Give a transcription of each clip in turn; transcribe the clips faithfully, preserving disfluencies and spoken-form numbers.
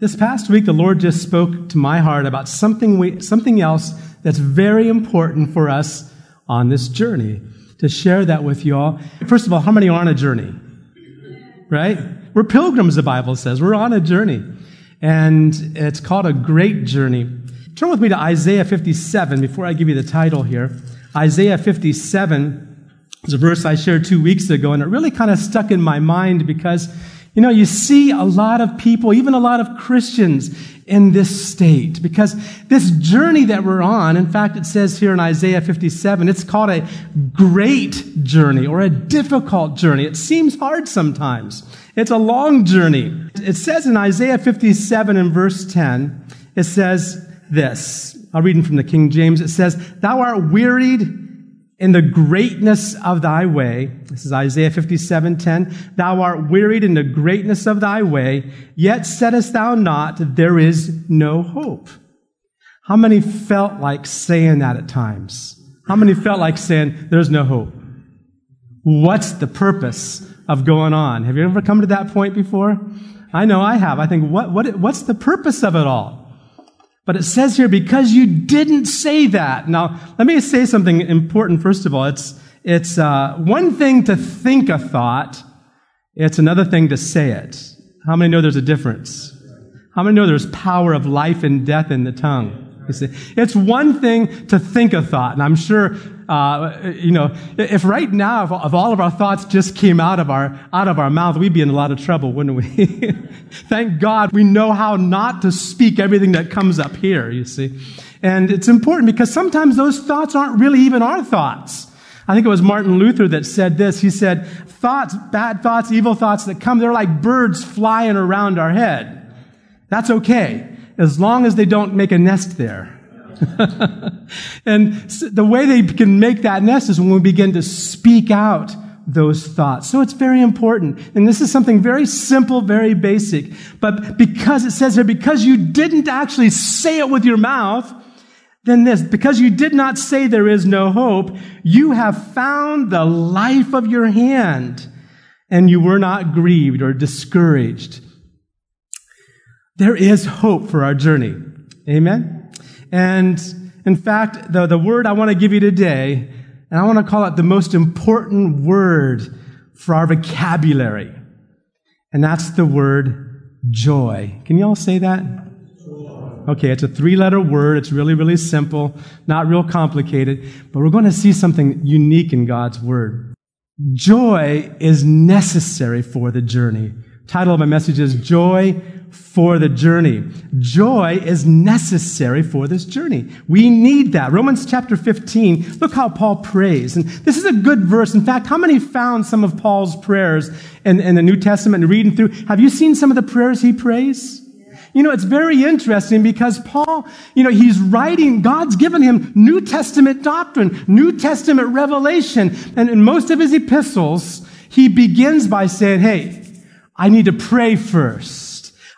This past week, the Lord just spoke to my heart about something we, something else that's very important for us on this journey, to share that with you all. First of all, how many are on a journey? Right? We're pilgrims, the Bible says. We're on a journey. And it's called a great journey. Turn with me to Isaiah fifty-seven before I give you the title here. Isaiah fifty-seven is a verse I shared two weeks ago, and it really kind of stuck in my mind because, you know, you see a lot of people, even a lot of Christians in this state, because this journey that we're on, in fact, it says here in Isaiah fifty-seven, it's called a great journey or a difficult journey. It seems hard sometimes. It's a long journey. It says in Isaiah fifty-seven in verse ten, it says this. I'll read it from the King James. It says, "Thou art wearied in the greatness of thy way." This is Isaiah fifty-seven ten. "Thou art wearied in the greatness of thy way, yet saidest thou not, there is no hope." How many felt like saying that at times? How many felt like saying, there's no hope? What's the purpose of going on? Have you ever come to that point before? I know I have. I think, what, what, what's the purpose of it all? But it says here, because you didn't say that. Now, let me say something important, first of all. It's it's uh, one thing to think a thought. It's another thing to say it. How many know there's a difference? How many know there's power of life and death in the tongue? You see? It's one thing to think a thought. And I'm sure, uh, you know, if right now, if, if all of our thoughts just came out of our out of our mouth, we'd be in a lot of trouble, wouldn't we? Thank God we know how not to speak everything that comes up here, you see. And it's important because sometimes those thoughts aren't really even our thoughts. I think it was Martin Luther that said this. He said, thoughts, bad thoughts, evil thoughts that come, they're like birds flying around our head. That's okay, as long as they don't make a nest there. And the way they can make that nest is when we begin to speak out those thoughts. So it's very important. And this is something very simple, very basic. But because it says here, because you didn't actually say it with your mouth, then this, because you did not say there is no hope, you have found the life of your hand, and you were not grieved or discouraged. There is hope for our journey. Amen? And in fact, the, the word I want to give you today, and I want to call it the most important word for our vocabulary. And that's the word joy. Can you all say that? Okay, it's a three-letter word. It's really, really simple, not real complicated. But we're going to see something unique in God's word. Joy is necessary for the journey. Title of my message is Joy for the Journey. Joy is necessary for this journey. We need that. Romans chapter fifteen, look how Paul prays. And this is a good verse. In fact, how many found some of Paul's prayers in, in the New Testament and reading through? Have you seen some of the prayers he prays? You know, it's very interesting because Paul, you know, he's writing, God's given him New Testament doctrine, New Testament revelation. And in most of his epistles, he begins by saying, hey, I need to pray first.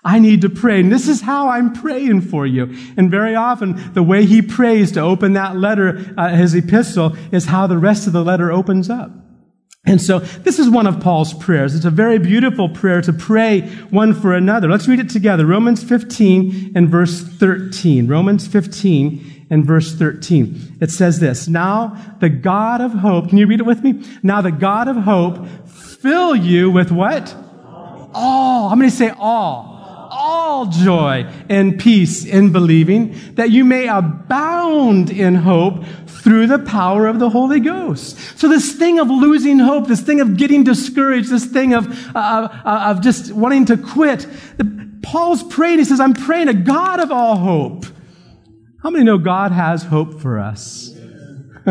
I need to pray. And this is how I'm praying for you. And very often, the way he prays to open that letter, uh, his epistle, is how the rest of the letter opens up. And so this is one of Paul's prayers. It's a very beautiful prayer to pray one for another. Let's read it together. Romans fifteen and verse thirteen. Romans fifteen and verse thirteen. It says this, "Now the God of hope," can you read it with me? "Now the God of hope fill you with" what? All. all. How many say all? All joy and peace in believing, that you may abound in hope through the power of the Holy Ghost. So this thing of losing hope, this thing of getting discouraged, this thing of uh, of just wanting to quit, Paul's praying. He says, I'm praying to God of all hope. How many know God has hope for us?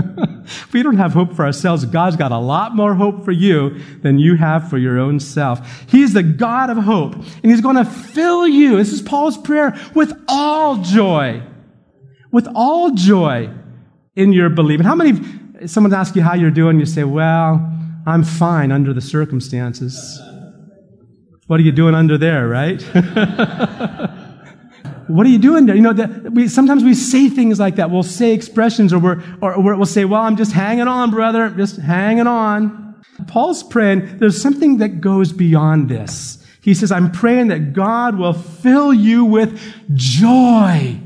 If we don't have hope for ourselves, God's got a lot more hope for you than you have for your own self. He's the God of hope, and he's going to fill you, this is Paul's prayer, with all joy, with all joy in your belief. And how many, if someone asks you how you're doing, you say, well, I'm fine under the circumstances. What are you doing under there, right? What are you doing there? You know, that we, sometimes we say things like that. We'll say expressions, or, we're, or we'll say, well, I'm just hanging on, brother. I'm just hanging on. Paul's praying, there's something that goes beyond this. He says, I'm praying that God will fill you with joy.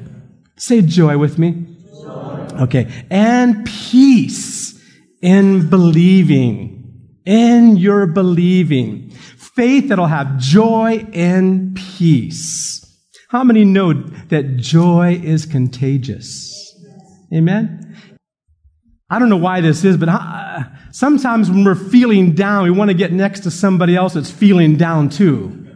Say joy with me. Joy. Okay. And peace in believing. In your believing. Faith that'll have joy and peace. How many know that joy is contagious? Amen? I don't know why this is, but sometimes when we're feeling down, we want to get next to somebody else that's feeling down too.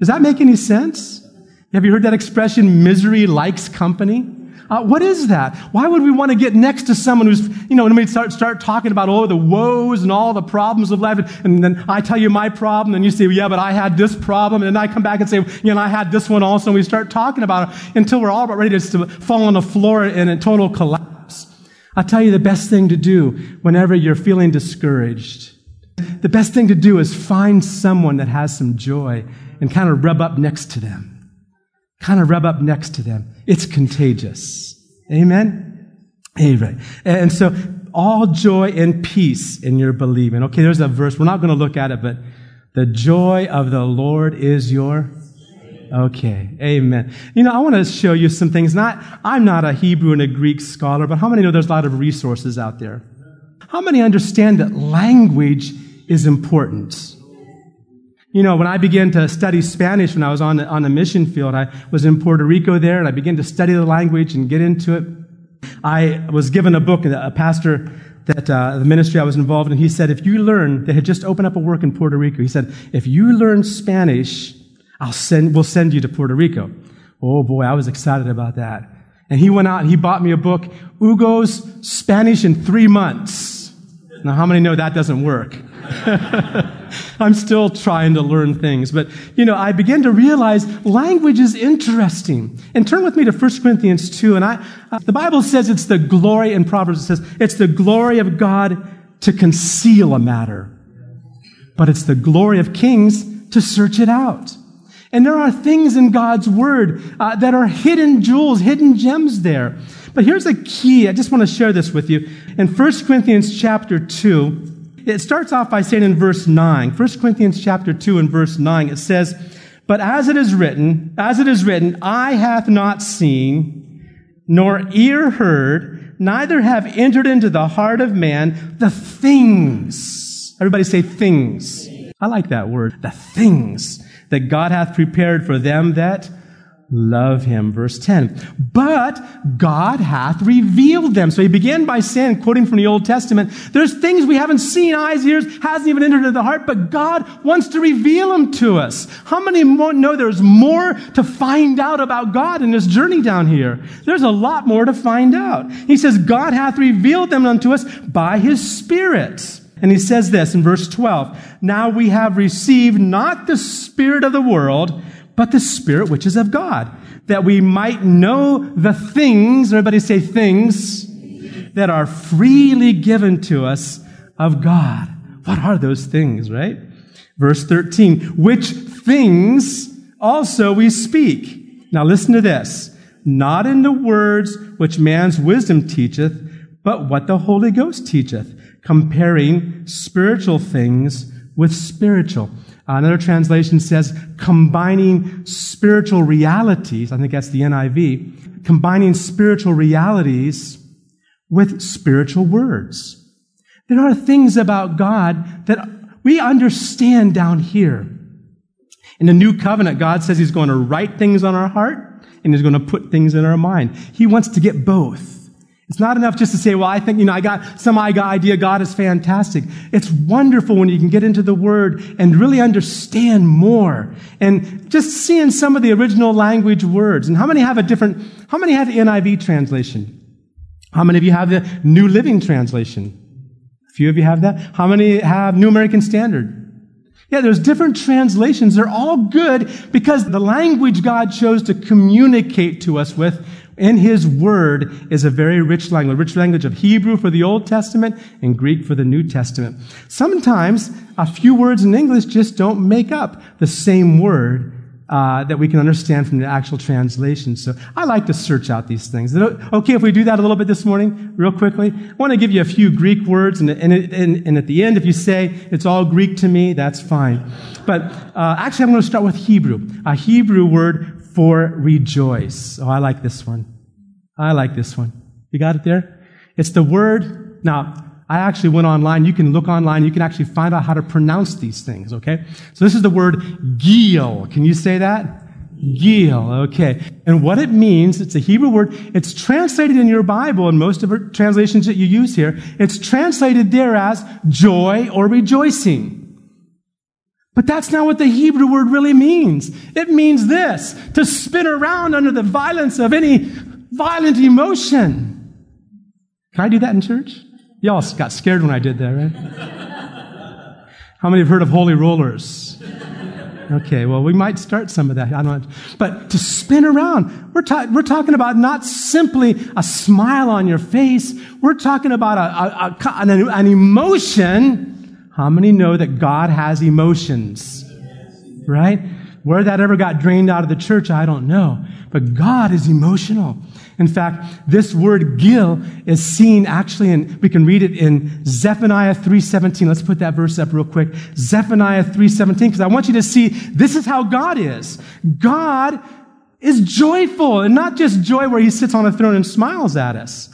Does that make any sense? Have you heard that expression, misery likes company? Uh, what is that? Why would we want to get next to someone who's, you know, when we start, start talking about all the woes and all the problems of life, and, and then I tell you my problem, and you say, well, yeah, but I had this problem, and then I come back and say, you know, and I had this one also, and we start talking about it until we're all about ready to fall on the floor in a total collapse. I'll tell you the best thing to do whenever you're feeling discouraged. The best thing to do is find someone that has some joy and kind of rub up next to them. Kind of rub up next to them. It's contagious. Amen? Amen. And so, all joy and peace in your believing. Okay, there's a verse. We're not going to look at it, but the joy of the Lord is your... Okay, amen. You know, I want to show you some things. Not, I'm not a Hebrew and a Greek scholar, but how many know there's a lot of resources out there? How many understand that language is important? You know, when I began to study Spanish when I was on the, on the mission field, I was in Puerto Rico there, and I began to study the language and get into it. I was given a book, a pastor that uh, the ministry I was involved in, he said, if you learn, they had just opened up a work in Puerto Rico. He said, if you learn Spanish, I'll send, we'll send you to Puerto Rico. Oh boy, I was excited about that. And he went out and he bought me a book, Hugo's Spanish in Three Months. Now, how many know that doesn't work? I'm still trying to learn things. But, you know, I began to realize language is interesting. And turn with me to First Corinthians two. And I, uh, the Bible says it's the glory, in Proverbs it says, it's the glory of God to conceal a matter. But it's the glory of kings to search it out. And there are things in God's Word uh, that are hidden jewels, hidden gems there. But here's a key. I just want to share this with you. In First Corinthians chapter two, it starts off by saying in verse nine, First Corinthians chapter two and verse nine, it says, But as it is written, as it is written, eye hath not seen, nor ear heard, neither have entered into the heart of man the things. Everybody say things. I like that word. The things that God hath prepared for them that love him. Verse ten. But God hath revealed them. So he began by saying, quoting from the Old Testament, there's things we haven't seen, eyes, ears, hasn't even entered into the heart, but God wants to reveal them to us. How many more know there's more to find out about God in this journey down here? There's a lot more to find out. He says, God hath revealed them unto us by his Spirit. And he says this in verse twelve. Now we have received not the spirit of the world, but the Spirit which is of God, that we might know the things, everybody say things, that are freely given to us of God. What are those things, right? Verse thirteen, which things also we speak. Now listen to this. Not in the words which man's wisdom teacheth, but what the Holy Ghost teacheth, comparing spiritual things with spiritual. Another translation says, combining spiritual realities, I think that's the N I V, combining spiritual realities with spiritual words. There are things about God that we understand down here. In the New Covenant, God says He's going to write things on our heart and He's going to put things in our mind. He wants to get both. It's not enough just to say, well, I think, you know, I got some idea, God is fantastic. It's wonderful when you can get into the Word and really understand more. And just seeing some of the original language words. And how many have a different, how many have the N I V translation? How many of you have the New Living Translation? A few of you have that. How many have New American Standard? Yeah, there's different translations. They're all good because the language God chose to communicate to us with in His Word is a very rich language, rich language of Hebrew for the Old Testament and Greek for the New Testament. Sometimes a few words in English just don't make up the same word uh, that we can understand from the actual translation. So I like to search out these things. Is it okay if we do that a little bit this morning, real quickly? I want to give you a few Greek words, and, and, and, and at the end, if you say, it's all Greek to me, that's fine. But uh, actually, I'm going to start with Hebrew, a Hebrew word for rejoice. Oh, I like this one. I like this one. You got it there? It's the word. Now, I actually went online. You can look online. You can actually find out how to pronounce these things, okay? So this is the word gil. Can you say that? Gil, okay. And what it means, it's a Hebrew word. It's translated in your Bible, and most of the translations that you use here, it's translated there as joy or rejoicing. But that's not what the Hebrew word really means. It means this, to spin around under the violence of any violent emotion. Can I do that in church? Y'all got scared when I did that, right? How many have heard of holy rollers? Okay, well, we might start some of that. I don't. But to spin around, we're, ta- we're talking about not simply a smile on your face. We're talking about a, a, a, an, an emotion. How many know that God has emotions, right? Where that ever got drained out of the church, I don't know. But God is emotional. In fact, this word gil is seen actually in, we can read it in Zephaniah three seventeen. Let's put that verse up real quick. Zephaniah three seventeen, because I want you to see this is how God is. God is joyful, and not just joy where he sits on a throne and smiles at us.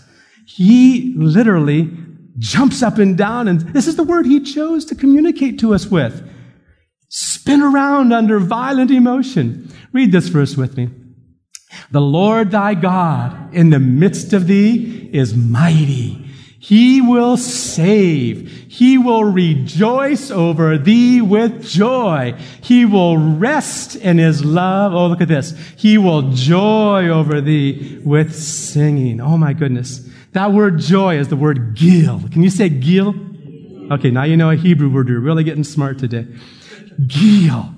He literally jumps up and down, and this is the word he chose to communicate to us with. Spin around under violent emotion. Read this verse with me. The Lord thy God in the midst of thee is mighty. He will save. He will rejoice over thee with joy. He will rest in his love. Oh, look at this. He will joy over thee with singing. Oh, my goodness. That word joy is the word gil. Can you say gil? Okay, now you know a Hebrew word. You're really getting smart today. Gil.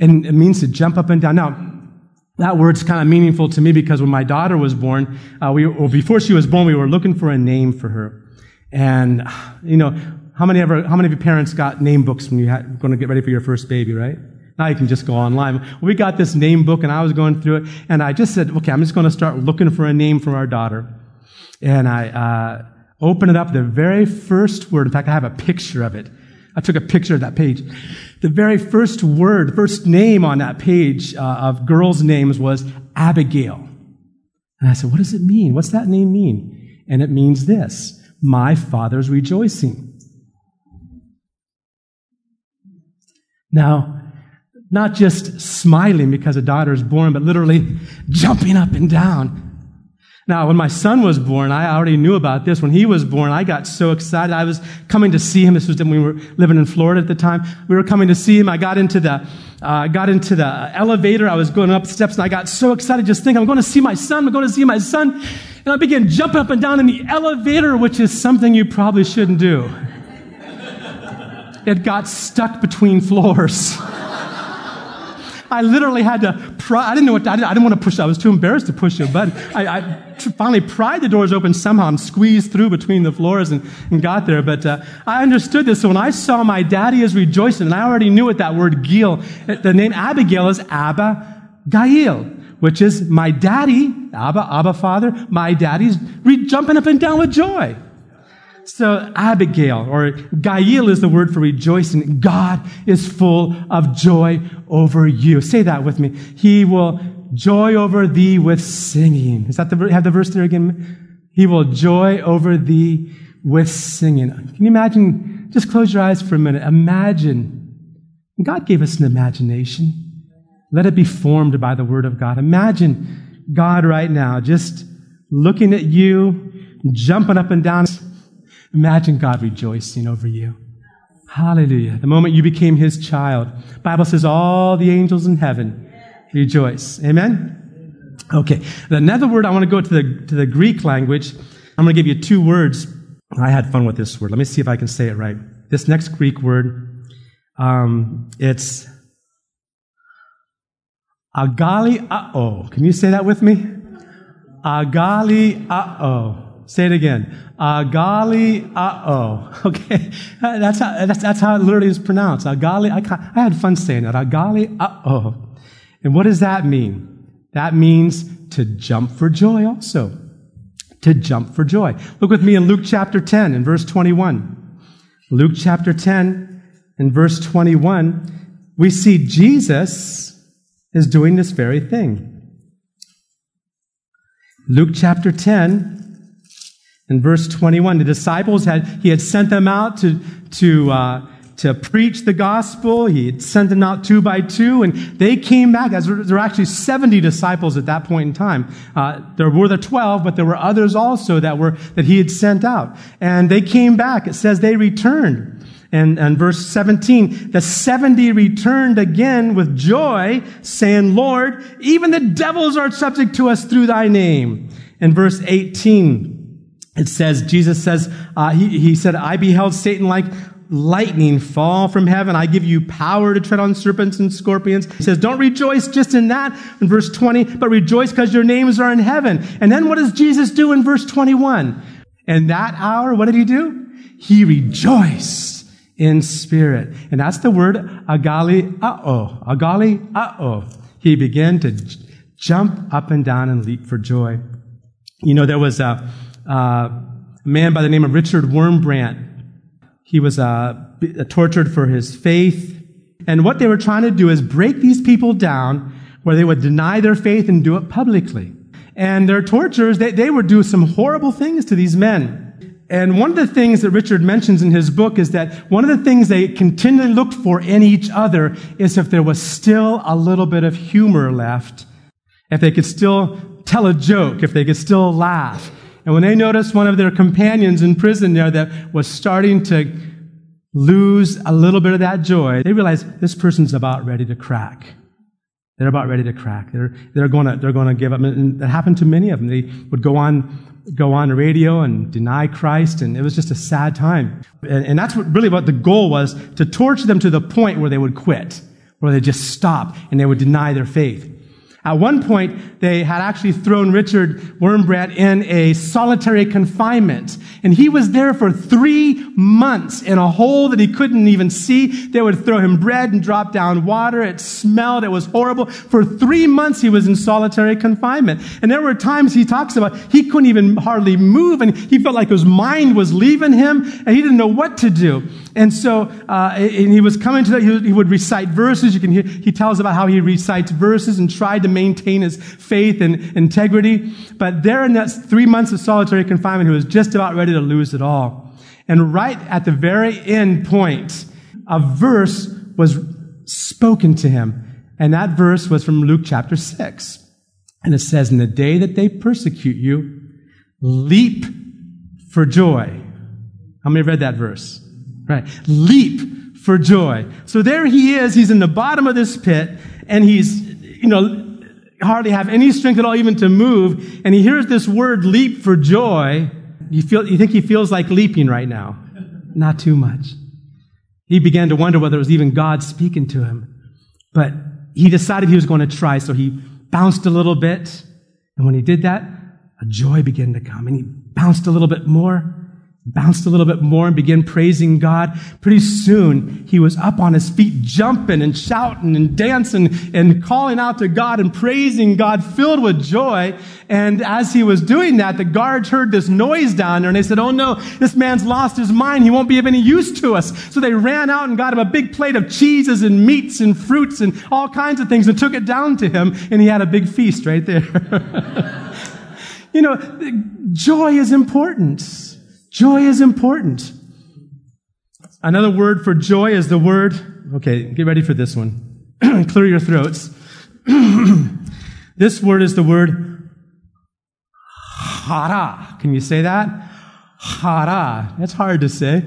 And it means to jump up and down. Now, that word's kind of meaningful to me because when my daughter was born, uh, we, or before she was born, we were looking for a name for her. And, you know, how many ever, how many of your parents got name books when you had, were going to get ready for your first baby, right? Now you can just go online. We got this name book and I was going through it and I just said, okay, I'm just going to start looking for a name for our daughter. And I, uh, opened it up, the very first word. In fact, I have a picture of it. I took a picture of that page. The very first word, first name on that page uh, of girls' names was Abigail. And I said, what does it mean? What's that name mean? And it means this, my father's rejoicing. Now, not just smiling because a daughter is born, but literally jumping up and down. Now, when my son was born, I already knew about this. When he was born, I got so excited. I was coming to see him. This was when we were living in Florida at the time. We were coming to see him. I got into the, uh, got into the elevator. I was going up steps and I got so excited. Just thinking, I'm going to see my son. I'm going to see my son. And I began jumping up and down in the elevator, which is something you probably shouldn't do. It got stuck between floors. I literally had to pry. I didn't know what to, I, didn't, I didn't want to push. I was too embarrassed to push it, but I, I t- finally pried the doors open somehow and squeezed through between the floors and, and got there. But uh, I understood this. So when I saw my daddy is rejoicing, and I already knew what that word Gil, the name Abigail is Abba-Gail, which is my daddy, Abba, Abba father, my daddy's re- jumping up and down with joy. So Abigail, or Gail is the word for rejoicing. God is full of joy over you. Say that with me. He will joy over thee with singing. Is that the, have the verse there again? He will joy over thee with singing. Can you imagine? Just close your eyes for a minute. Imagine. God gave us an imagination. Let it be formed by the word of God. Imagine God right now just looking at you, jumping up and down. Imagine God rejoicing over you. Hallelujah. The moment you became his child. The Bible says all the angels in heaven rejoice. Amen? Okay. Another word, I want to go to the, to the Greek language. I'm going to give you two words. I had fun with this word. Let me see if I can say it right. This next Greek word, um, it's agaliao. Can you say that with me? Agaliao. Say it again. Agaliao. Okay. That's how, that's, that's how it literally is pronounced. Agali, I, I had fun saying that. Agaliao. And what does that mean? That means to jump for joy also. To jump for joy. Look with me in Luke chapter ten and verse twenty-one. Luke chapter ten and verse twenty-one, we see Jesus is doing this very thing. Luke chapter ten and verse twenty-one, the disciples had, he had sent them out to, to, uh, to preach the gospel. He had sent them out two by two, and they came back. As there were actually seventy disciples at that point in time. Uh, there were the twelve, but there were others also that were that he had sent out. And they came back. It says they returned. And, and verse seventeen, the seventy returned again with joy, saying, Lord, even the devils are subject to us through thy name. And verse eighteen, it says, Jesus says, uh, he, he said, I beheld Satan like lightning fall from heaven. I give you power to tread on serpents and scorpions. He says, don't rejoice just in that, in verse twenty, but rejoice because your names are in heaven. And then what does Jesus do in verse twenty-one? In that hour, what did he do? He rejoiced in spirit. And that's the word agaliao. Agaliao. He began to j- jump up and down and leap for joy. You know, there was a, a man by the name of Richard Wurmbrand. He was uh, tortured for his faith. And what they were trying to do is break these people down where they would deny their faith and do it publicly. And their torturers, they, they would do some horrible things to these men. And one of the things that Richard mentions in his book is that one of the things they continually looked for in each other is if there was still a little bit of humor left, if they could still tell a joke, if they could still laugh. And when they noticed one of their companions in prison there that was starting to lose a little bit of that joy, they realized this person's about ready to crack. They're about ready to crack. They're they're going to they're going to give up. And that happened to many of them. They would go on go on the radio and deny Christ, and it was just a sad time. And, and that's what really what the goal was, to torture them to the point where they would quit, where they just stop and they would deny their faith. At one point, they had actually thrown Richard Wurmbrand in a solitary confinement. And he was there for three months in a hole that he couldn't even see. They would throw him bread and drop down water. It smelled. It was horrible. For three months, he was in solitary confinement. And there were times he talks about he couldn't even hardly move. And he felt like his mind was leaving him. And he didn't know what to do. And so, uh, and he was coming to that. He would recite verses. You can hear, he tells about how he recites verses and tried to maintain his faith and integrity. But there in that three months of solitary confinement, he was just about ready to lose it all. And right at the very end point, a verse was spoken to him. And that verse was from Luke chapter six. And it says, in the day that they persecute you, leap for joy. How many read that verse? Right. Leap for joy. So there he is. He's in the bottom of this pit, and he's, you know, hardly have any strength at all even to move. And he hears this word, leap for joy. You feel, you think he feels like leaping right now? Not too much. He began to wonder whether it was even God speaking to him. But he decided he was going to try. So he bounced a little bit. And when he did that, a joy began to come. And he bounced a little bit more. Bounced a little bit more and began praising God. Pretty soon, he was up on his feet, jumping and shouting and dancing and calling out to God and praising God, filled with joy. And as he was doing that, the guards heard this noise down there, and they said, oh no, this man's lost his mind. He won't be of any use to us. So they ran out and got him a big plate of cheeses and meats and fruits and all kinds of things and took it down to him, and he had a big feast right there. You know, joy is important. Joy is important. Another word for joy is the word, okay, get ready for this one. Clear your throats. This word is the word hara. Can you say that? Hara. That's hard to say.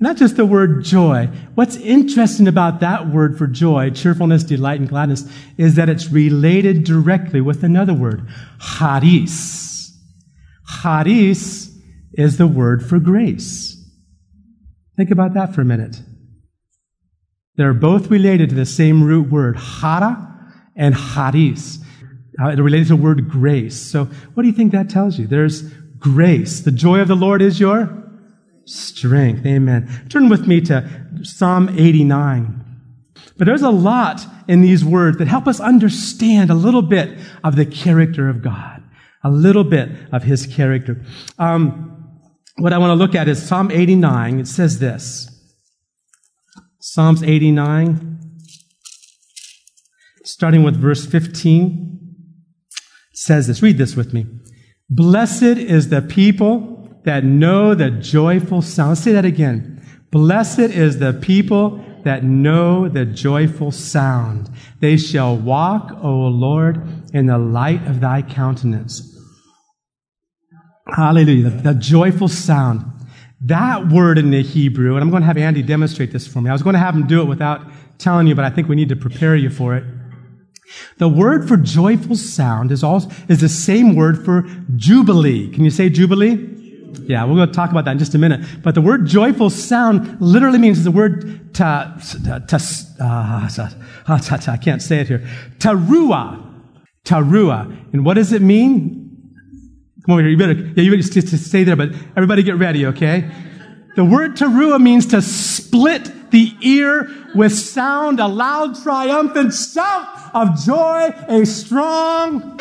Not just the word joy. What's interesting about that word for joy, cheerfulness, delight, and gladness, is that it's related directly with another word, charis. Charis is the word for grace. Think about that for a minute. They're both related to the same root word, hara and charis. Uh, they're related to the word grace. So what do you think that tells you? There's grace. The joy of the Lord is your strength. Amen. Turn with me to Psalm eighty-nine. But there's a lot in these words that help us understand a little bit of the character of God, a little bit of his character. Um, what I want to look at is Psalm eighty-nine. It says this. Psalms eighty-nine, starting with verse fifteen, says this. Read this with me. Blessed is the people that know the joyful sound. Let's say that again. Blessed is the people that know the joyful sound. They shall walk, O Lord, in the light of thy countenance. Hallelujah. The, the joyful sound. That word in the Hebrew, and I'm going to have Andy demonstrate this for me. I was going to have him do it without telling you, but I think we need to prepare you for it. The word for joyful sound is also is the same word for jubilee. Can you say jubilee? Yeah, we're going to talk about that in just a minute. But the word joyful sound literally means the word ta, ta, ta, uh, ta, ta, ta I can't say it here. Teruah. Teruah. And what does it mean? Come over here. You better, yeah, you better stay there, but everybody get ready, okay? The word teruah means to split the ear with sound, a loud, triumphant shout of joy, a strong...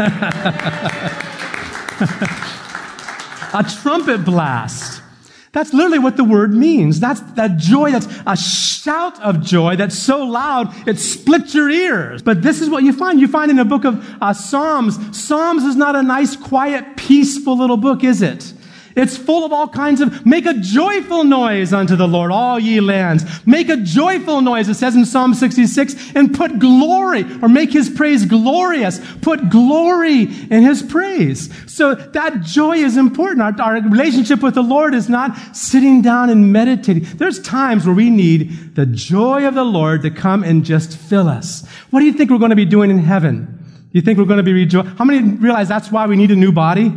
a trumpet blast. That's literally what the word means. That's that joy, that's a shout of joy that's so loud it split your ears. But this is what you find. You find in the book of uh, Psalms. Psalms is not a nice, quiet, peaceful little book, is it? It's full of all kinds of, make a joyful noise unto the Lord, all ye lands. Make a joyful noise, it says in Psalm sixty-six, and put glory, or make his praise glorious. Put glory in his praise. So that joy is important. Our, our relationship with the Lord is not sitting down and meditating. There's times where we need the joy of the Lord to come and just fill us. What do you think we're going to be doing in heaven? Do you think we're going to be rejoicing? How many realize that's why we need a new body?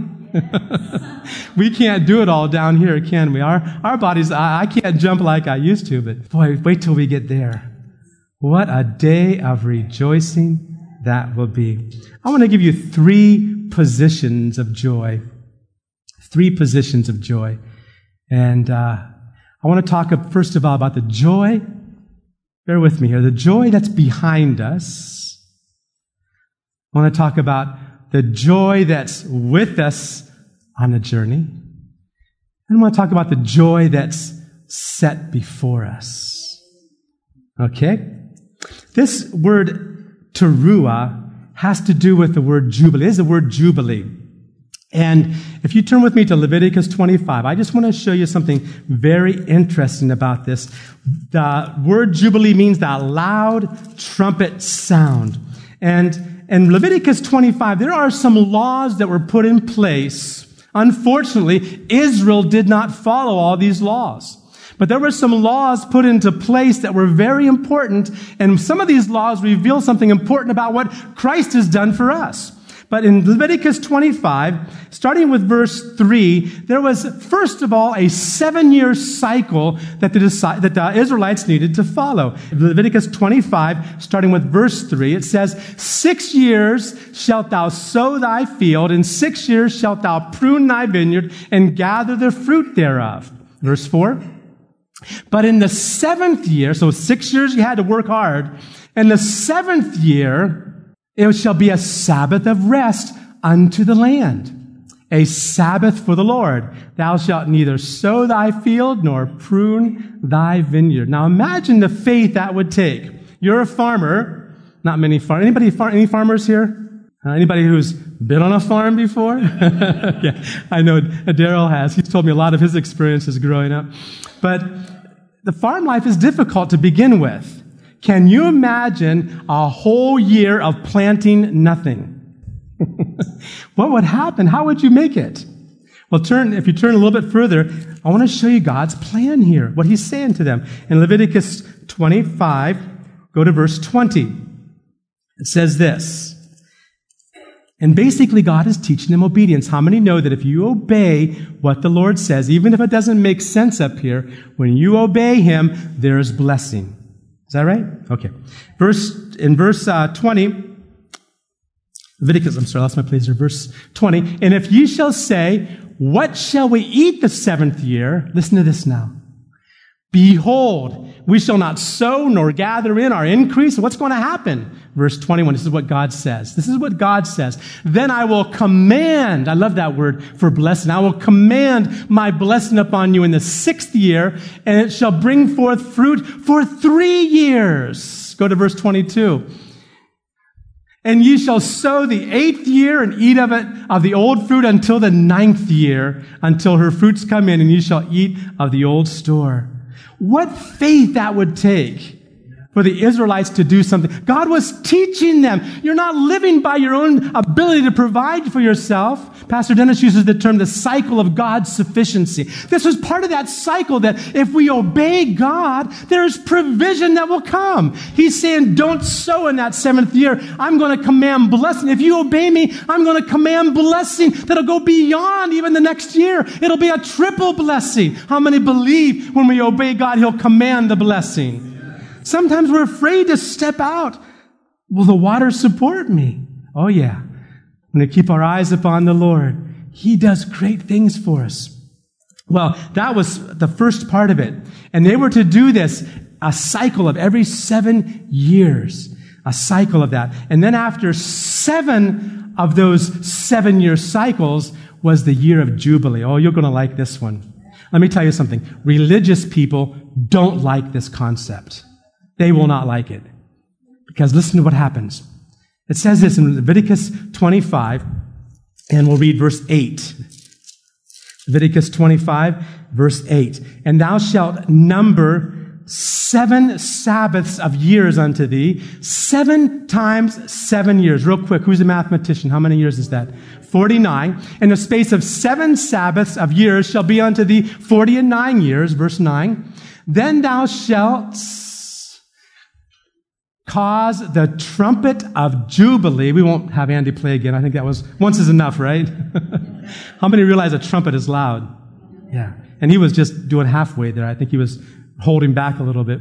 We can't do it all down here, can we? Our our bodies, I, I can't jump like I used to, but boy, wait till we get there. What a day of rejoicing that will be. I want to give you three positions of joy. Three positions of joy. And uh, I want to talk, first of all, about the joy. Bear with me here. The joy that's behind us. I want to talk about the joy that's with us on the journey. And I want to talk about the joy that's set before us. Okay? This word teruah has to do with the word jubilee. It is the word jubilee. And if you turn with me to Leviticus twenty-five, I just want to show you something very interesting about this. The word jubilee means that loud trumpet sound. And in Leviticus twenty-five, there are some laws that were put in place. Unfortunately, Israel did not follow all these laws. But there were some laws put into place that were very important, and some of these laws reveal something important about what Christ has done for us. But in Leviticus twenty-five, starting with verse three, there was, first of all, a seven-year cycle that the, that the Israelites needed to follow. Leviticus twenty-five, starting with verse three, it says, six years shalt thou sow thy field, and six years shalt thou prune thy vineyard, and gather the fruit thereof. Verse four. But in the seventh year, so six years you had to work hard, in the seventh year, it shall be a Sabbath of rest unto the land, a Sabbath for the Lord. Thou shalt neither sow thy field nor prune thy vineyard. Now imagine the faith that would take. You're a farmer. Not many farmers. Anybody far- any farmers here? Uh, anybody who's been on a farm before? Yeah, I know Daryl has. He's told me a lot of his experiences growing up. But the farm life is difficult to begin with. Can you imagine a whole year of planting nothing? What would happen? How would you make it? Well, turn, if you turn a little bit further, I want to show you God's plan here, what he's saying to them. In Leviticus twenty-five, go to verse twenty. It says this. And basically, God is teaching them obedience. How many know that if you obey what the Lord says, even if it doesn't make sense up here, when you obey him, there is blessing. Is that right? Okay. Verse, in verse uh, twenty, Leviticus, I'm sorry, I lost my place here, verse twenty. And if ye shall say, What shall we eat the seventh year? Listen to this now. Behold, we shall not sow nor gather in our increase. What's going to happen? Verse twenty-one, this is what God says. This is what God says. Then I will command, I love that word for blessing. I will command my blessing upon you in the sixth year, and it shall bring forth fruit for three years. Go to verse twenty-two. And ye shall sow the eighth year and eat of it, of the old fruit until the ninth year, until her fruits come in, and ye shall eat of the old store. What faith that would take for the Israelites to do something. God was teaching them. You're not living by your own ability to provide for yourself. Pastor Dennis uses the term, the cycle of God's sufficiency. This was part of that cycle that if we obey God, there is provision that will come. He's saying, don't sow in that seventh year. I'm going to command blessing. If you obey me, I'm going to command blessing that'll go beyond even the next year. It'll be a triple blessing. How many believe when we obey God, he'll command the blessing? Sometimes we're afraid to step out. Will the water support me? Oh, yeah. When we keep our eyes upon the Lord, he does great things for us. Well, that was the first part of it. And they were to do this, a cycle of every seven years, a cycle of that. And then after seven of those seven-year cycles was the year of Jubilee. Oh, you're going to like this one. Let me tell you something. Religious people don't like this concept. They will not like it. Because listen to what happens. It says this in Leviticus twenty-five, and we'll read verse eight. Leviticus twenty-five, verse eight. And thou shalt number seven Sabbaths of years unto thee, seven times seven years. Real quick, who's a mathematician? How many years is that? forty-nine. And the space of seven Sabbaths of years shall be unto thee forty and nine years, verse nine. Then thou shalt cause the trumpet of Jubilee. We won't have Andy play again. I think that was, once is enough, right? How many realize a trumpet is loud? Yeah. And he was just doing halfway there. I think he was holding back a little bit.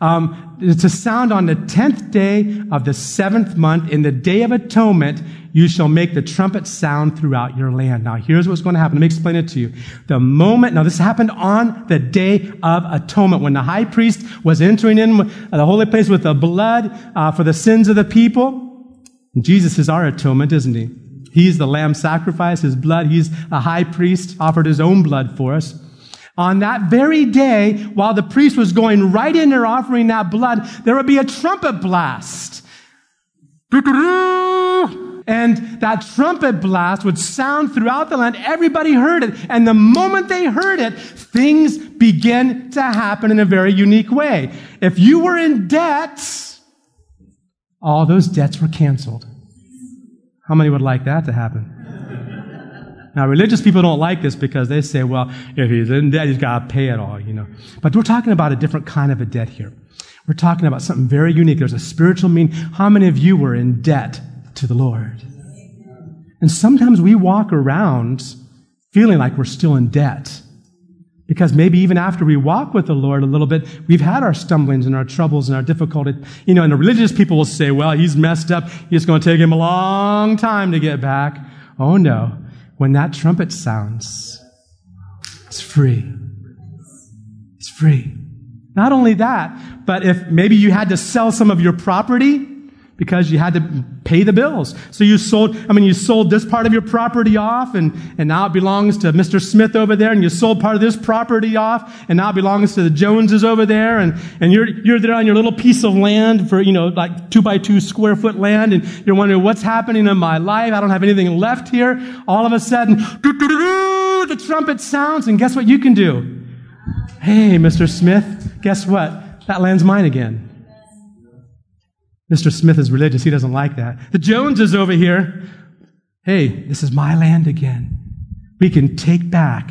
Um, it's a sound on the tenth day of the seventh month. In the day of atonement, you shall make the trumpet sound throughout your land. Now, here's what's going to happen. Let me explain it to you. The moment, now this happened on the day of atonement when the high priest was entering in the holy place with the blood uh, for the sins of the people. Jesus is our atonement, isn't he? He's the lamb sacrifice, his blood. He's a high priest, offered his own blood for us. On that very day, while the priest was going right in there offering that blood, there would be a trumpet blast. And that trumpet blast would sound throughout the land. Everybody heard it. And the moment they heard it, things began to happen in a very unique way. If you were in debt, all those debts were canceled. How many would like that to happen? Now, religious people don't like this because they say, well, if he's in debt, he's got to pay it all, you know. But we're talking about a different kind of a debt here. We're talking about something very unique. There's a spiritual meaning. How many of you were in debt to the Lord? And sometimes we walk around feeling like we're still in debt because maybe even after we walk with the Lord a little bit, we've had our stumblings and our troubles and our difficulties. You know, and the religious people will say, well, he's messed up. It's going to take him a long time to get back. Oh, no. When that trumpet sounds, it's free. It's free. Not only that, but if maybe you had to sell some of your property because you had to pay the bills. So you sold, I mean, you sold this part of your property off and, and now it belongs to Mister Smith over there, and you sold part of this property off and now it belongs to the Joneses over there, and, and you're, you're there on your little piece of land for, you know, like two by two square foot land, and you're wondering what's happening in my life. I don't have anything left here. All of a sudden, the trumpet sounds, and guess what you can do? Hey, Mister Smith, guess what? That land's mine again. Mister Smith is religious. He doesn't like that. The Jones is over here. Hey, this is my land again. We can take back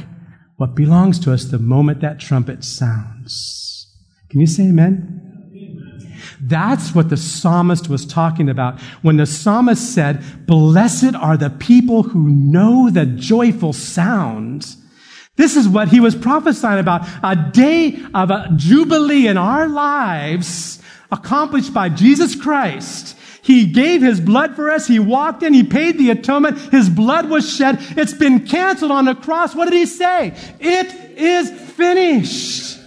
what belongs to us the moment that trumpet sounds. Can you say amen? That's what the psalmist was talking about when the psalmist said, blessed are the people who know the joyful sound. This is what he was prophesying about. A day of a jubilee in our lives accomplished by Jesus Christ. He gave his blood for us. He walked in. He paid the atonement. His blood was shed. It's been canceled on the cross. What did he say? It is finished.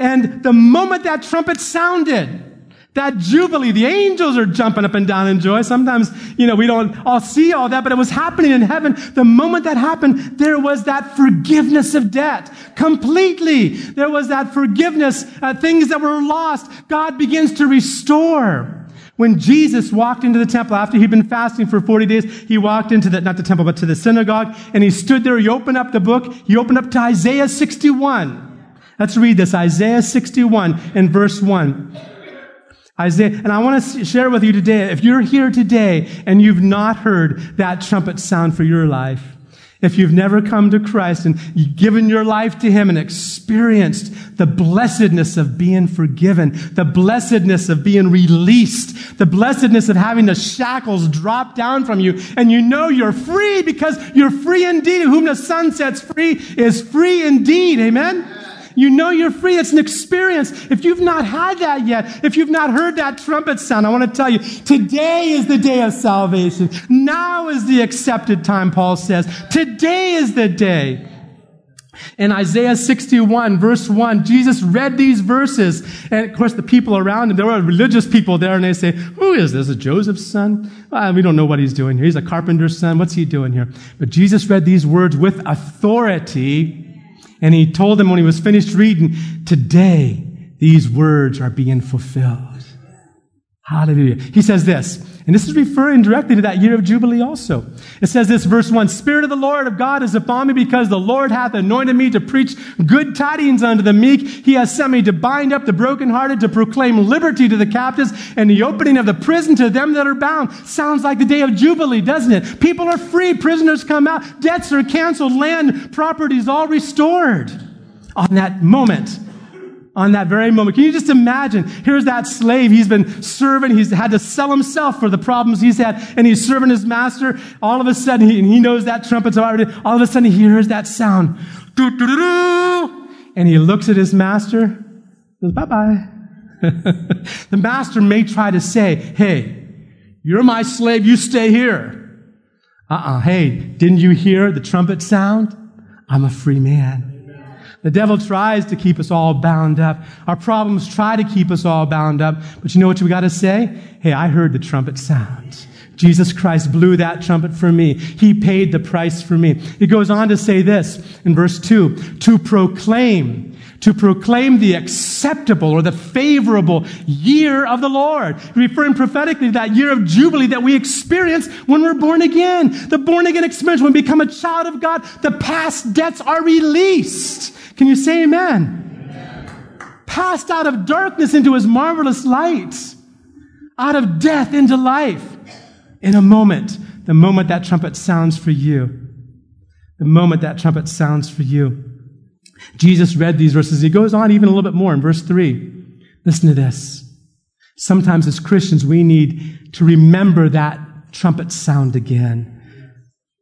And the moment that trumpet sounded, that jubilee, the angels are jumping up and down in joy. Sometimes, you know, we don't all see all that, but it was happening in heaven. The moment that happened, there was that forgiveness of debt completely. There was that forgiveness, uh, things that were lost. God begins to restore. When Jesus walked into the temple, after he'd been fasting for forty days, he walked into the, not the temple, but to the synagogue, and he stood there. He opened up the book. He opened up to Isaiah sixty-one. Let's read this, Isaiah sixty-one and verse one. Isaiah, and I want to share with you today, if you're here today and you've not heard that trumpet sound for your life, if you've never come to Christ and given your life to him and experienced the blessedness of being forgiven, the blessedness of being released, the blessedness of having the shackles drop down from you, and you know you're free because you're free indeed. Whom the Son sets free is free indeed. Amen? You know you're free. It's an experience. If you've not had that yet, if you've not heard that trumpet sound, I want to tell you, today is the day of salvation. Now is the accepted time, Paul says. Today is the day. In Isaiah sixty-one, verse one, Jesus read these verses. And, of course, the people around him, there were religious people there, and they say, who is this, a Joseph's son? Well, we don't know what he's doing here. He's a carpenter's son. What's he doing here? But Jesus read these words with authority. And he told them when he was finished reading, today these words are being fulfilled. Hallelujah. He says this, and this is referring directly to that year of Jubilee also. It says this, verse one, Spirit of the Lord of God is upon me because the Lord hath anointed me to preach good tidings unto the meek. He has sent me to bind up the brokenhearted, to proclaim liberty to the captives, and the opening of the prison to them that are bound. Sounds like the day of Jubilee, doesn't it? People are free. Prisoners come out. Debts are canceled. Land, properties, all restored. On that moment, on that very moment. Can you just imagine? Here's that slave. He's been serving. He's had to sell himself for the problems he's had, and he's serving his master. All of a sudden, he, and he knows that trumpet's already, all of a sudden, he hears that sound. Doo-doo-doo-doo! And he looks at his master, says, bye-bye. The master may try to say, hey, you're my slave. You stay here. Uh-uh. Hey, didn't you hear the trumpet sound? I'm a free man. The devil tries to keep us all bound up. Our problems try to keep us all bound up. But you know what we got to say? Hey, I heard the trumpet sound. Jesus Christ blew that trumpet for me. He paid the price for me. It goes on to say this in verse two, to proclaim. To proclaim the acceptable or the favorable year of the Lord. Referring prophetically to that year of Jubilee that we experience when we're born again. The born again experience when we become a child of God. The past debts are released. Can you say amen? Amen? Passed out of darkness into his marvelous light. Out of death into life. In a moment. The moment that trumpet sounds for you. The moment that trumpet sounds for you. Jesus read these verses. He goes on even a little bit more in verse three. Listen to this. Sometimes as Christians, we need to remember that trumpet sound again.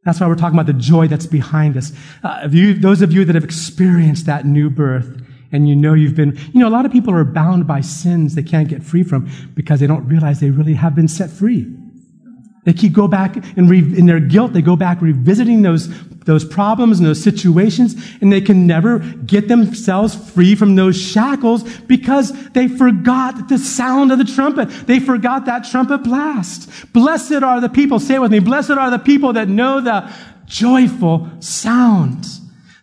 That's why we're talking about the joy that's behind us. Uh, if you, those of you that have experienced that new birth and you know you've been, you know, a lot of people are bound by sins they can't get free from because they don't realize they really have been set free. They keep go back and re, in their guilt, they go back revisiting those those problems and those situations, and they can never get themselves free from those shackles because they forgot the sound of the trumpet. They forgot that trumpet blast. Blessed are the people, say it with me, blessed are the people that know the joyful sound.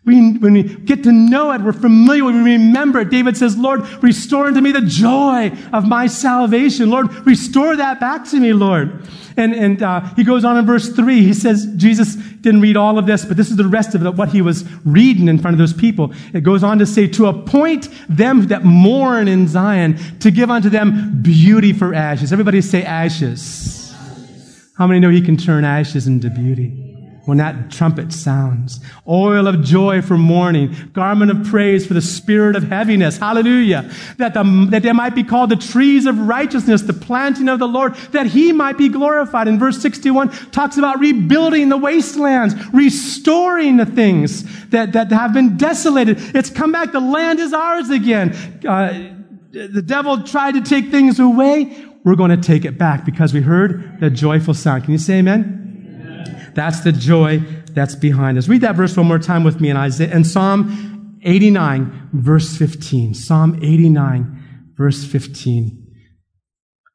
We, when we get to know it, we're familiar, we remember it. David says, Lord, restore unto me the joy of my salvation. Lord, restore that back to me, Lord. And, and uh, he goes on in verse three. He says, Jesus didn't read all of this, but this is the rest of what he was reading in front of those people. It goes on to say, to appoint them that mourn in Zion, to give unto them beauty for ashes. Everybody say ashes. How many know he can turn ashes into beauty? When that trumpet sounds, oil of joy for mourning, garment of praise for the spirit of heaviness. Hallelujah. That, the, that they might be called the trees of righteousness, the planting of the Lord, that he might be glorified. And verse sixty-one talks about rebuilding the wastelands, restoring the things that, that have been desolated. It's come back. The land is ours again. Uh, the devil tried to take things away. we're going to take it back because we heard the joyful sound. Can you say amen? Amen. That's the joy that's behind us. Read that verse one more time with me in Isaiah, in Psalm eighty-nine, verse fifteen. Psalm eighty-nine, verse fifteen.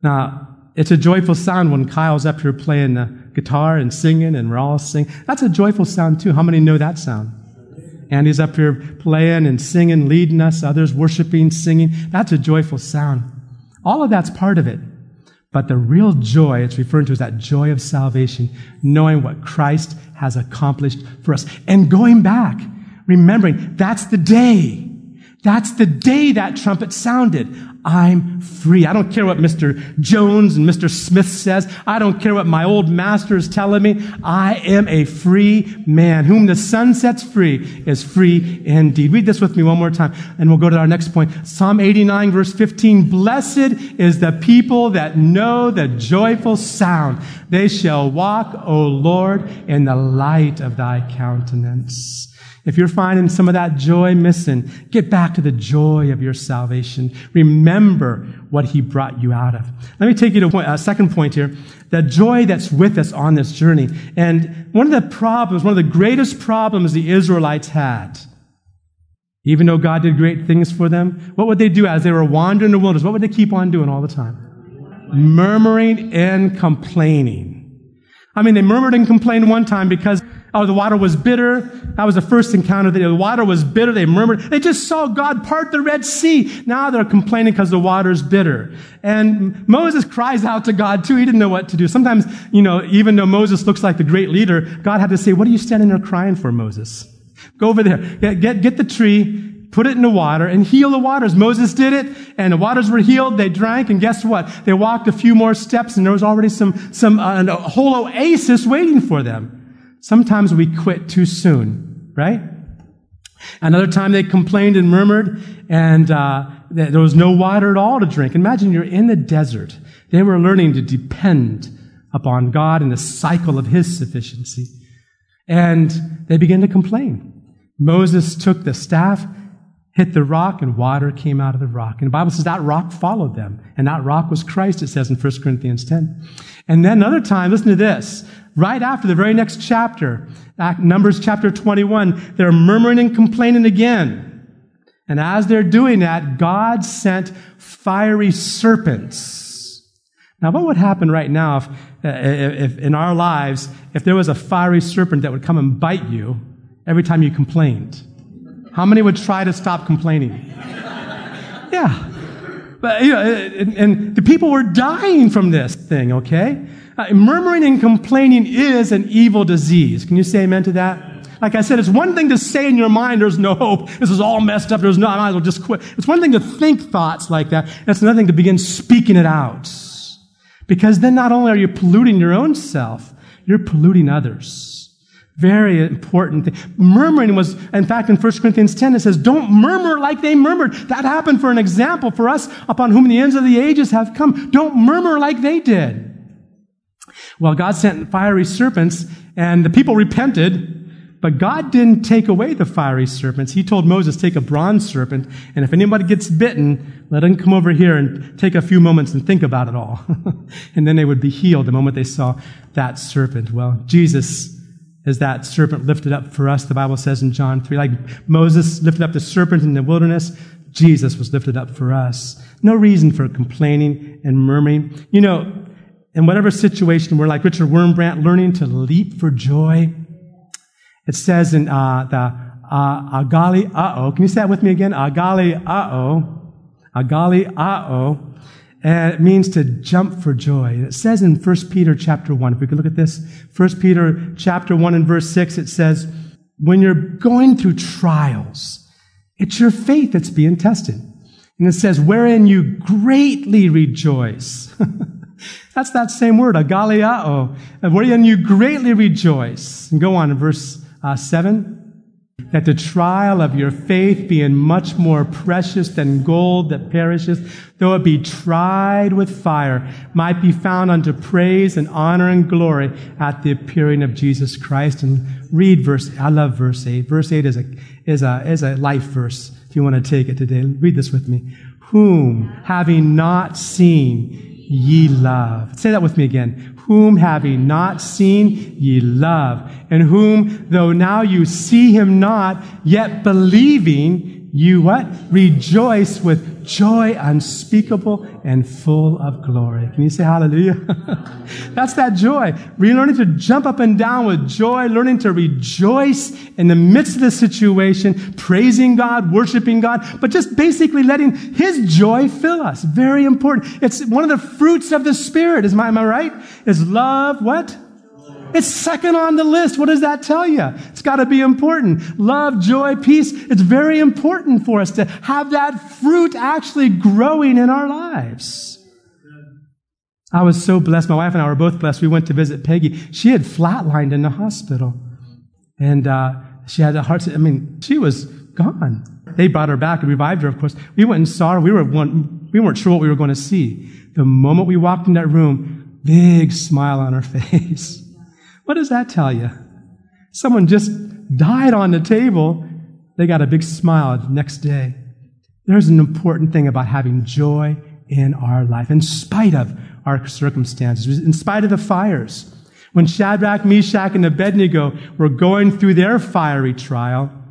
Now, it's a joyful sound when Kyle's up here playing the guitar and singing, and we're all singing. That's a joyful sound, too. How many know that sound? Andy's up here playing and singing, leading us, others worshiping, singing. That's a joyful sound. All of that's part of it. But the real joy it's referring to is that joy of salvation, knowing what Christ has accomplished for us. And going back, remembering, that's the day. That's the day that trumpet sounded. I'm free. I don't care what Mister Jones and Mister Smith says. I don't care what my old master is telling me. I am a free man. Whom the sun sets free is free indeed. Read this with me one more time, and we'll go to our next point. Psalm eighty-nine, verse fifteen. Blessed is the people that know the joyful sound. They shall walk, O Lord, in the light of thy countenance. If you're finding some of that joy missing, get back to the joy of your salvation. Remember what he brought you out of. Let me take you to a second point here, the joy that's with us on this journey. And one of the problems, one of the greatest problems the Israelites had, even though God did great things for them, what would they do as they were wandering the wilderness? What would they keep on doing all the time? Murmuring and complaining. I mean, they murmured and complained one time because oh, the water was bitter. That was the first encounter. The water was bitter. They murmured. They just saw God part the Red Sea. Now they're complaining because the water's bitter. And Moses cries out to God, too. He didn't know what to do. Sometimes, you know, even though Moses looks like the great leader, God had to say, what are you standing there crying for, Moses? Go over there. Get, get, get the tree. Put it in the water and heal the waters. Moses did it, and the waters were healed. They drank, and guess what? They walked a few more steps, and there was already some, some uh, a whole oasis waiting for them. Sometimes we quit too soon, right? Another time they complained and murmured, and uh, there was no water at all to drink. Imagine you're in the desert. They were learning to depend upon God and the cycle of His sufficiency. And they began to complain. Moses took the staff, hit the rock, and water came out of the rock. And the Bible says that rock followed them, and that rock was Christ, it says in First Corinthians ten. And then another time, listen to this, right after the very next chapter, Numbers chapter twenty-one, they're murmuring and complaining again. And as they're doing that, God sent fiery serpents. Now, what would happen right now if, if in our lives, if there was a fiery serpent that would come and bite you every time you complained? How many would try to stop complaining? Yeah. But, you know, and, and the people were dying from this thing, okay? Uh, murmuring and complaining is an evil disease. Can you say amen to that? Like I said, it's one thing to say in your mind, there's no hope. This is all messed up. There's no, I might as well just quit. It's one thing to think thoughts like that. It's another thing to begin speaking it out. Because then not only are you polluting your own self, you're polluting others. Very important thing. Murmuring was, in fact, in First Corinthians ten, it says, don't murmur like they murmured. That happened for an example for us upon whom the ends of the ages have come. Don't murmur like they did. Well, God sent fiery serpents, and the people repented, but God didn't take away the fiery serpents. He told Moses, take a bronze serpent, and if anybody gets bitten, let them come over here and take a few moments and think about it all. And then they would be healed the moment they saw that serpent. Well, Jesus is that serpent lifted up for us, the Bible says in John three. Like Moses lifted up the serpent in the wilderness, Jesus was lifted up for us. No reason for complaining and murmuring. You know, in whatever situation, we're like Richard Wurmbrand, learning to leap for joy. It says in uh, the uh, agali uh-oh. Can you say that with me again? Agali uh-oh. Agali uh-oh. And it means to jump for joy. And it says in First Peter chapter one, if we could look at this, First Peter chapter one and verse six, it says, when you're going through trials, it's your faith that's being tested. And it says, wherein you greatly rejoice. That's that same word, agaliao, wherein you greatly rejoice. And go on in verse uh, seven. That the trial of your faith being much more precious than gold that perisheth, though it be tried with fire, might be found unto praise and honor and glory at the appearing of Jesus Christ. And read verse, I love verse eight. Verse eight is a, is a, is a life verse if you want to take it today. Read this with me. Whom, having not seen, ye love. Say that with me again. Whom having not seen, ye love. And whom, though now you see him not, yet believing, you what? Rejoice with joy unspeakable and full of glory. Can you say hallelujah? That's that joy. We're learning to jump up and down with joy, learning to rejoice in the midst of the situation, praising God, worshiping God, but just basically letting His joy fill us. Very important. It's one of the fruits of the Spirit. Is my, am I right? Is love what? It's second on the list. What does that tell you? It's got to be important. Love, joy, peace. It's very important for us to have that fruit actually growing in our lives. I was so blessed. My wife and I were both blessed. We went to visit Peggy. She had flatlined in the hospital. And uh, she had a heart, I mean, she was gone. They brought her back and revived her, of course. We went and saw her. We, were one, we weren't sure what we were going to see. The moment we walked in that room, big smile on her face. What does that tell you? Someone just died on the table. They got a big smile the next day. There's an important thing about having joy in our life, in spite of our circumstances, in spite of the fires. When Shadrach, Meshach, and Abednego were going through their fiery trial,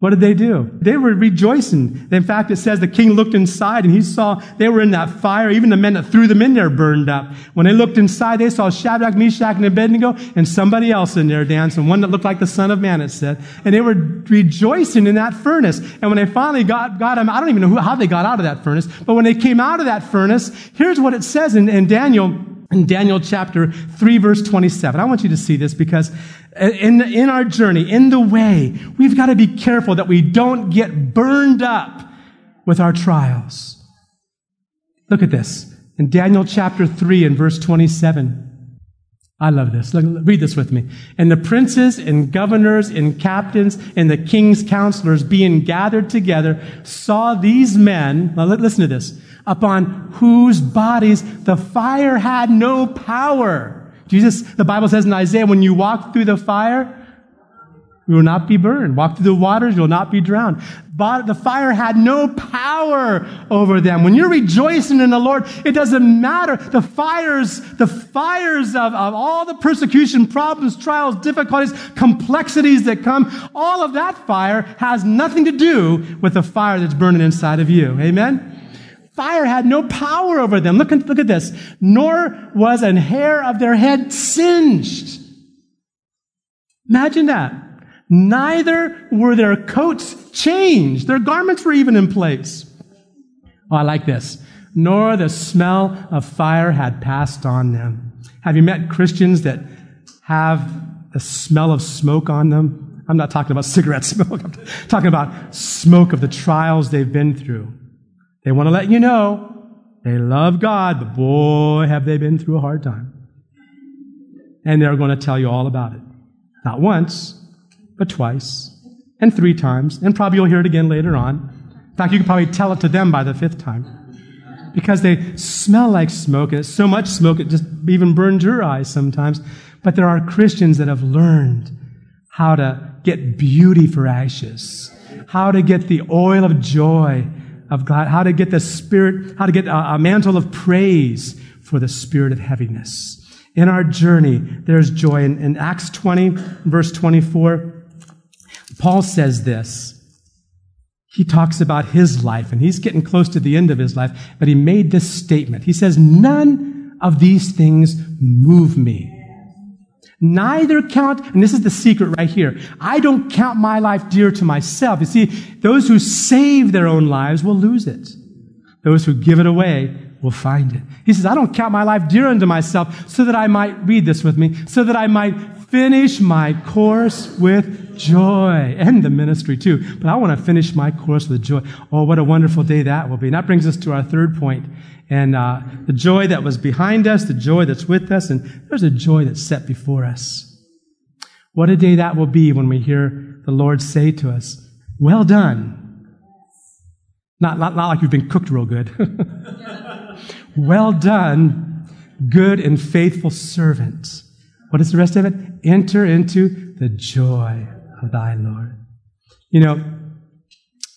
what did they do? They were rejoicing. In fact, it says the king looked inside and he saw they were in that fire. Even the men that threw them in there burned up. When they looked inside, they saw Shadrach, Meshach, and Abednego and somebody else in there dancing, one that looked like the Son of Man, it said. And they were rejoicing in that furnace. And when they finally got, got them, I don't even know who, how they got out of that furnace, but when they came out of that furnace, here's what it says in, in Daniel. In Daniel chapter three, verse twenty-seven. I want you to see this because in, in our journey, in the way, we've got to be careful that we don't get burned up with our trials. Look at this. In Daniel chapter three and verse twenty-seven. I love this. Look, read this with me. And the princes and governors and captains and the king's counselors being gathered together saw these men, now listen to this, upon whose bodies the fire had no power. Jesus, the Bible says in Isaiah, when you walk through the fire, you will not be burned. Walk through the waters, you will not be drowned. But the fire had no power over them. When you're rejoicing in the Lord, it doesn't matter. The fires, the fires of, of all the persecution, problems, trials, difficulties, complexities that come, all of that fire has nothing to do with the fire that's burning inside of you. Amen? Fire had no power over them. Look at, look at this. Nor was an hair of their head singed. Imagine that. Neither were their coats changed. Their garments were even in place. Oh, I like this. Nor the smell of fire had passed on them. Have you met Christians that have the smell of smoke on them? I'm not talking about cigarette smoke. I'm talking about smoke of the trials they've been through. They want to let you know they love God, but boy, have they been through a hard time. And they're going to tell you all about it. Not once, but twice, and three times, and probably you'll hear it again later on. In fact, you can probably tell it to them by the fifth time. Because they smell like smoke, and it's so much smoke it just even burns your eyes sometimes. But there are Christians that have learned how to get beauty for ashes, how to get the oil of joy of God, how to get the spirit, how to get a, a mantle of praise for the spirit of heaviness. In our journey, there's joy. In, in Acts twenty, verse twenty-four, Paul says this. He talks about his life, and he's getting close to the end of his life, but he made this statement. He says, none of these things move me. Neither count, and this is the secret right here, I don't count my life dear to myself. You see, those who save their own lives will lose it. Those who give it away will find it. He says, I don't count my life dear unto myself, so that I might, read this with me, so that I might finish my course with joy, and the ministry too. But I want to finish my course with joy. Oh, what a wonderful day that will be. And that brings us to our third point. And uh, the joy that was behind us, the joy that's with us, and there's a joy that's set before us. What a day that will be when we hear the Lord say to us, well done. Not, not, not like you've been cooked real good. Well done, good and faithful servant. What is the rest of it? Enter into the joy thy Lord. You know,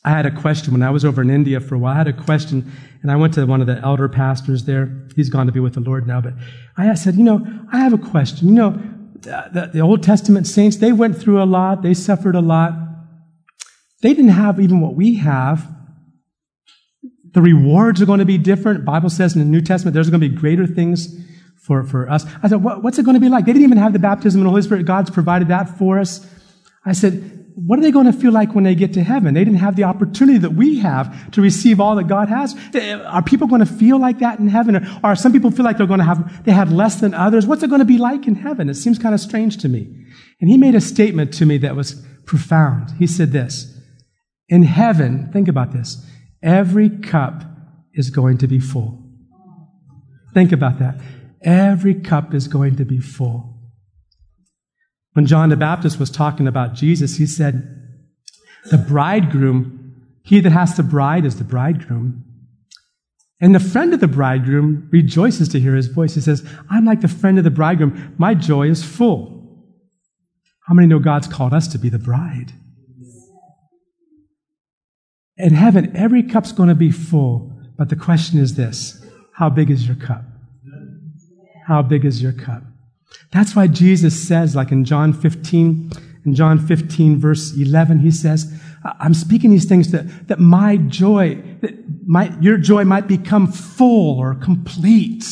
I had a question when I was over in India for a while. I had a question, and I went to one of the elder pastors there. He's gone to be with the Lord now, but I said, you know, I have a question. You know, the, the Old Testament saints, they went through a lot. They suffered a lot. They didn't have even what we have. The rewards are going to be different. The Bible says in the New Testament, there's going to be greater things for, for us. I said, what, what's it going to be like? They didn't even have the baptism of the Holy Spirit. God's provided that for us. I said, what are they going to feel like when they get to heaven? They didn't have the opportunity that we have to receive all that God has. Are people going to feel like that in heaven? Or are some people feel like they're going to have, they had less than others? What's it going to be like in heaven? It seems kind of strange to me. And he made a statement to me that was profound. He said this, in heaven, think about this, every cup is going to be full. Think about that. Every cup is going to be full. When John the Baptist was talking about Jesus, he said, the bridegroom, he that has the bride is the bridegroom. And the friend of the bridegroom rejoices to hear his voice. He says, I'm like the friend of the bridegroom. My joy is full. How many know God's called us to be the bride? In heaven, every cup's going to be full. But the question is this, how big is your cup? How big is your cup? That's why Jesus says, like in John fifteen, in John fifteen, verse eleven, he says, I'm speaking these things that, that my joy, that my, your joy might become full or complete.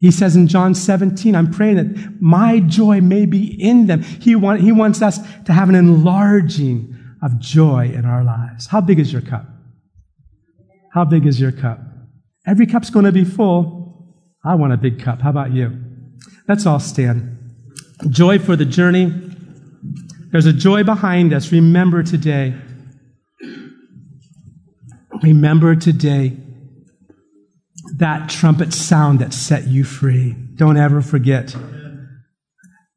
He says in John seventeen, I'm praying that my joy may be in them. He, want, he wants us to have an enlarging of joy in our lives. How big is your cup? How big is your cup? Every cup's going to be full. I want a big cup. How about you? Let's all stand. Joy for the journey. There's a joy behind us. Remember today. Remember today that trumpet sound that set you free. Don't ever forget.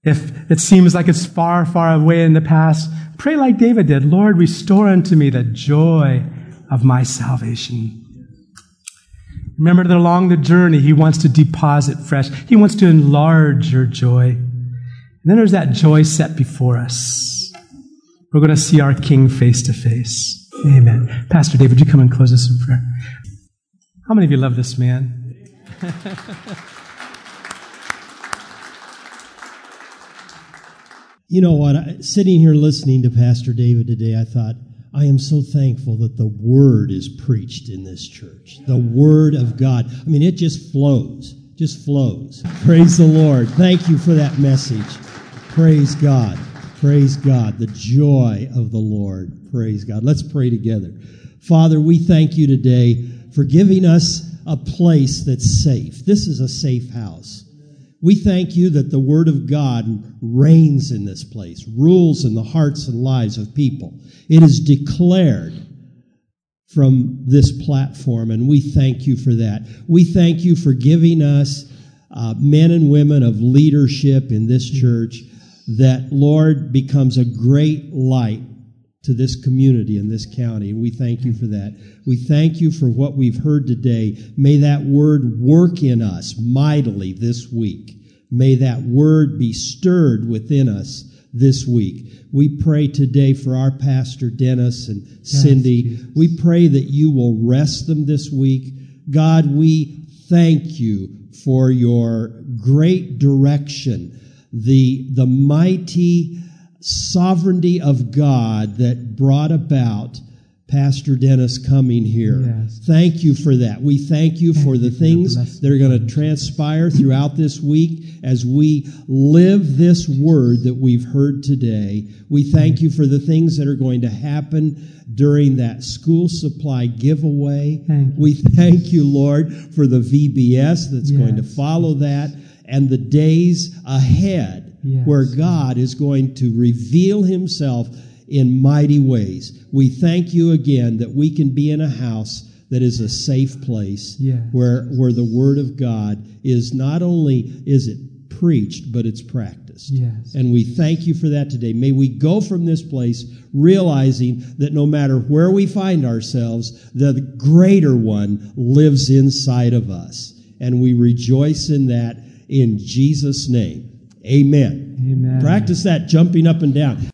If it seems like it's far, far away in the past, pray like David did. Lord, restore unto me the joy of my salvation. Remember that along the journey, he wants to deposit fresh. He wants to enlarge your joy. And then there's that joy set before us. We're going to see our King face to face. Amen. Pastor Dave, would you come and close us in prayer? How many of you love this man? You know what? Sitting here listening to Pastor David today, I thought, I am so thankful that the Word is preached in this church. The Word of God. I mean, it just flows. Just flows. Praise the Lord. Thank you for that message. Praise God. Praise God. The joy of the Lord. Praise God. Let's pray together. Father, we thank you today for giving us a place that's safe. This is a safe house. We thank you that the Word of God reigns in this place, rules in the hearts and lives of people. It is declared from this platform, and we thank you for that. We thank you for giving us uh, men and women of leadership in this church that, Lord, becomes a great light to this community in this county, and we thank you for that. We thank you for what we've heard today. May that Word work in us mightily this week. May that Word be stirred within us this week. We pray today for our pastor, Dennis and Cindy. Yes, Jesus. We pray that you will rest them this week. God, we thank you for your great direction, the, the mighty sovereignty of God that brought about Pastor Dennis coming here. Yes. Thank you for that. We thank you thank for the you things for that are going to transpire throughout this week as we live this word that we've heard today. We thank you for the things that are going to happen during that school supply giveaway. Thank we thank you, Lord, for the V B S that's yes. going to follow that and the days ahead yes. where God is going to reveal himself in mighty ways. We thank you again that we can be in a house that is a safe place yes. where where the Word of God is not only is it preached, but it's practiced. Yes. And we thank you for that today. May we go from this place realizing that no matter where we find ourselves, the greater one lives inside of us. And we rejoice in that in Jesus' name. Amen. Amen. Practice that jumping up and down.